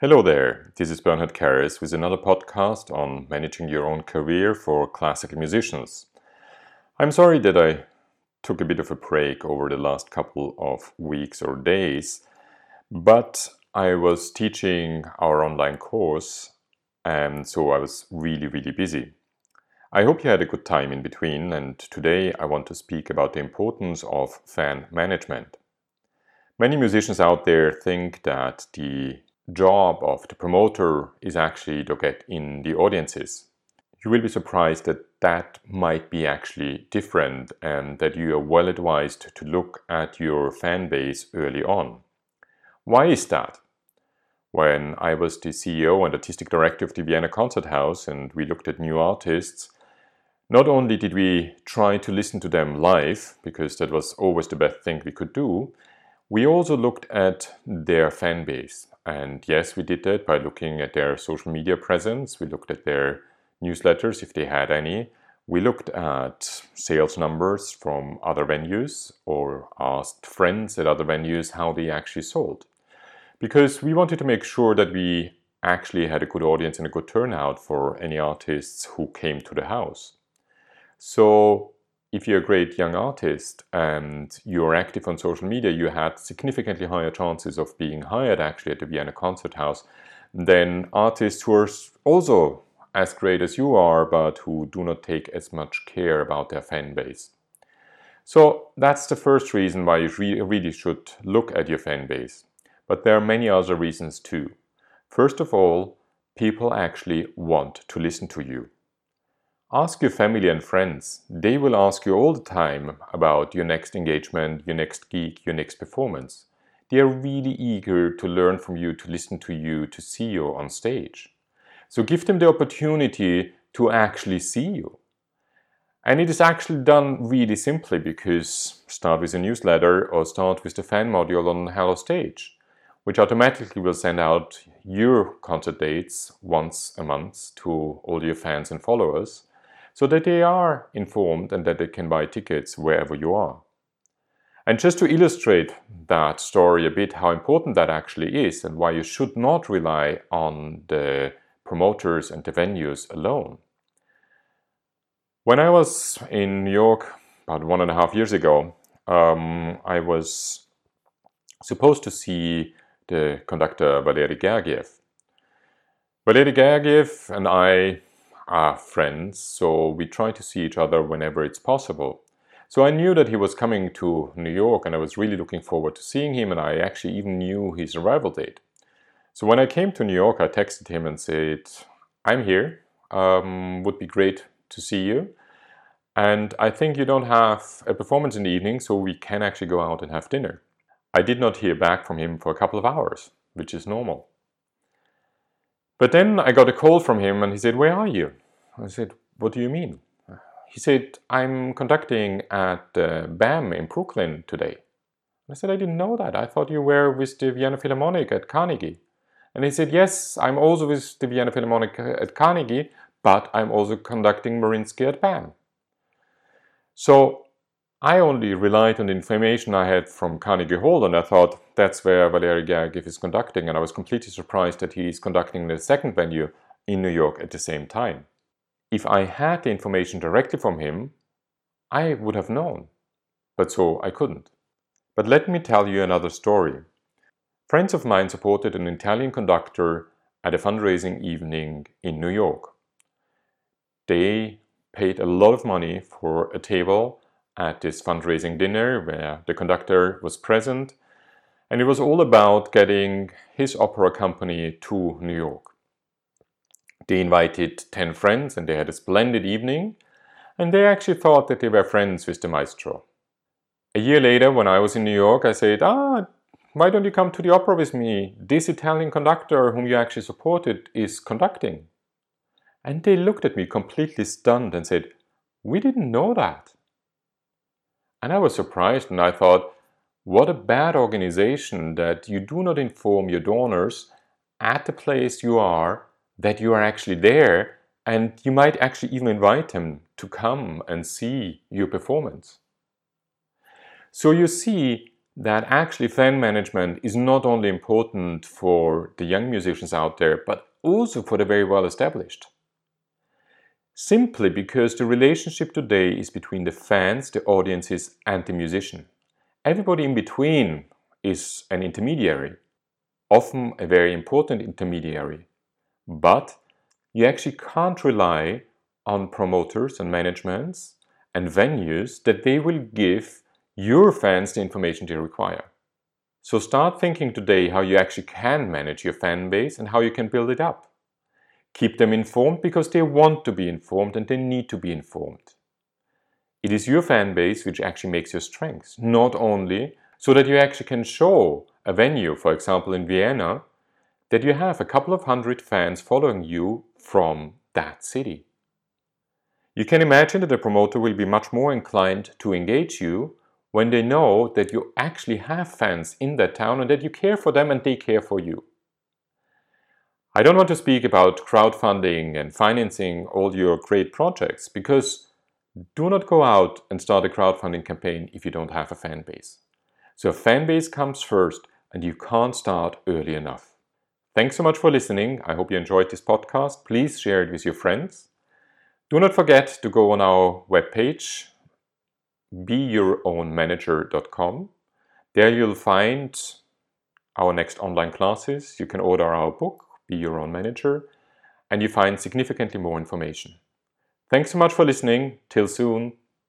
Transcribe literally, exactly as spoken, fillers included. Hello there, this is Bernhard Karas with another podcast on managing your own career for classical musicians. I'm sorry that I took a bit of a break over the last couple of weeks or days, but I was teaching our online course and so I was really, really busy. I hope you had a good time in between, and today I want to speak about the importance of fan management. Many musicians out there think that the job of the promoter is actually to get in the audiences. You will be surprised that that might be actually different and that you are well advised to look at your fan base early on. Why is that? When I was the C E O and artistic director of the Vienna Concert House and we looked at new artists, not only did we try to listen to them live, because that was always the best thing we could do, we also looked at their fan base. And yes, we did that by looking at their social media presence. We looked at their newsletters, if they had any. We looked at sales numbers from other venues or asked friends at other venues how they actually sold. Because we wanted to make sure that we actually had a good audience and a good turnout for any artists who came to the house. So if you're a great young artist and you're active on social media, you had significantly higher chances of being hired actually at the Vienna Concert House than artists who are also as great as you are, but who do not take as much care about their fan base. So that's the first reason why you re- really should look at your fan base. But there are many other reasons too. First of all, people actually want to listen to you. Ask your family and friends. They will ask you all the time about your next engagement, your next gig, your next performance. They are really eager to learn from you, to listen to you, to see you on stage. So give them the opportunity to actually see you. And it is actually done really simply, because start with a newsletter or start with the fan module on Hello Stage, which automatically will send out your concert dates once a month to all your fans and followers, so that they are informed and that they can buy tickets wherever you are. And just to illustrate that story a bit, how important that actually is and why you should not rely on the promoters and the venues alone. When I was in New York about one and a half years ago, um, I was supposed to see the conductor Valery Gergiev. Valery Gergiev and I are friends, so we try to see each other whenever it's possible. So I knew that he was coming to New York and I was really looking forward to seeing him, and I actually even knew his arrival date. So when I came to New York, I texted him and said, I'm here, um, would be great to see you, and I think you don't have a performance in the evening, so we can actually go out and have dinner. I did not hear back from him for a couple of hours, which is normal. But then I got a call from him and he said, where are you? I said, what do you mean? He said, I'm conducting at uh, BAM in Brooklyn today. I said, I didn't know that. I thought you were with the Vienna Philharmonic at Carnegie. And he said, yes, I'm also with the Vienna Philharmonic at Carnegie, but I'm also conducting Marinsky at BAM. So I only relied on the information I had from Carnegie Hall, and I thought that's where Valery Gergiev is conducting, and I was completely surprised that he is conducting the second venue in New York at the same time. If I had the information directly from him, I would have known, but so I couldn't. But let me tell you another story. Friends of mine supported an Italian conductor at a fundraising evening in New York. They paid a lot of money for a table at this fundraising dinner where the conductor was present, and it was all about getting his opera company to New York. They invited ten friends and they had a splendid evening, and they actually thought that they were friends with the maestro. A year later, when I was in New York, I said, ah, why don't you come to the opera with me? This Italian conductor whom you actually supported is conducting. And they looked at me completely stunned and said, we didn't know that. And I was surprised, and I thought, what a bad organization that you do not inform your donors at the place you are, that you are actually there, and you might actually even invite them to come and see your performance. So you see, that actually fan management is not only important for the young musicians out there, but also for the very well-established. Simply because the relationship today is between the fans, the audiences, and the musician. Everybody in between is an intermediary, often a very important intermediary. But you actually can't rely on promoters and managements and venues that they will give your fans the information they require. So start thinking today how you actually can manage your fan base and how you can build it up. Keep them informed because they want to be informed and they need to be informed. It is your fan base which actually makes your strengths, not only so that you actually can show a venue, for example in Vienna, that you have a couple of hundred fans following you from that city. You can imagine that a promoter will be much more inclined to engage you when they know that you actually have fans in that town and that you care for them and they care for you. I don't want to speak about crowdfunding and financing all your great projects, because do not go out and start a crowdfunding campaign if you don't have a fan base. So a fan base comes first, and you can't start early enough. Thanks so much for listening. I hope you enjoyed this podcast. Please share it with your friends. Do not forget to go on our webpage, be your own manager dot com. There you'll find our next online classes. You can order our book, Be Your Own Manager, and you find significantly more information. Thanks so much for listening. Till soon.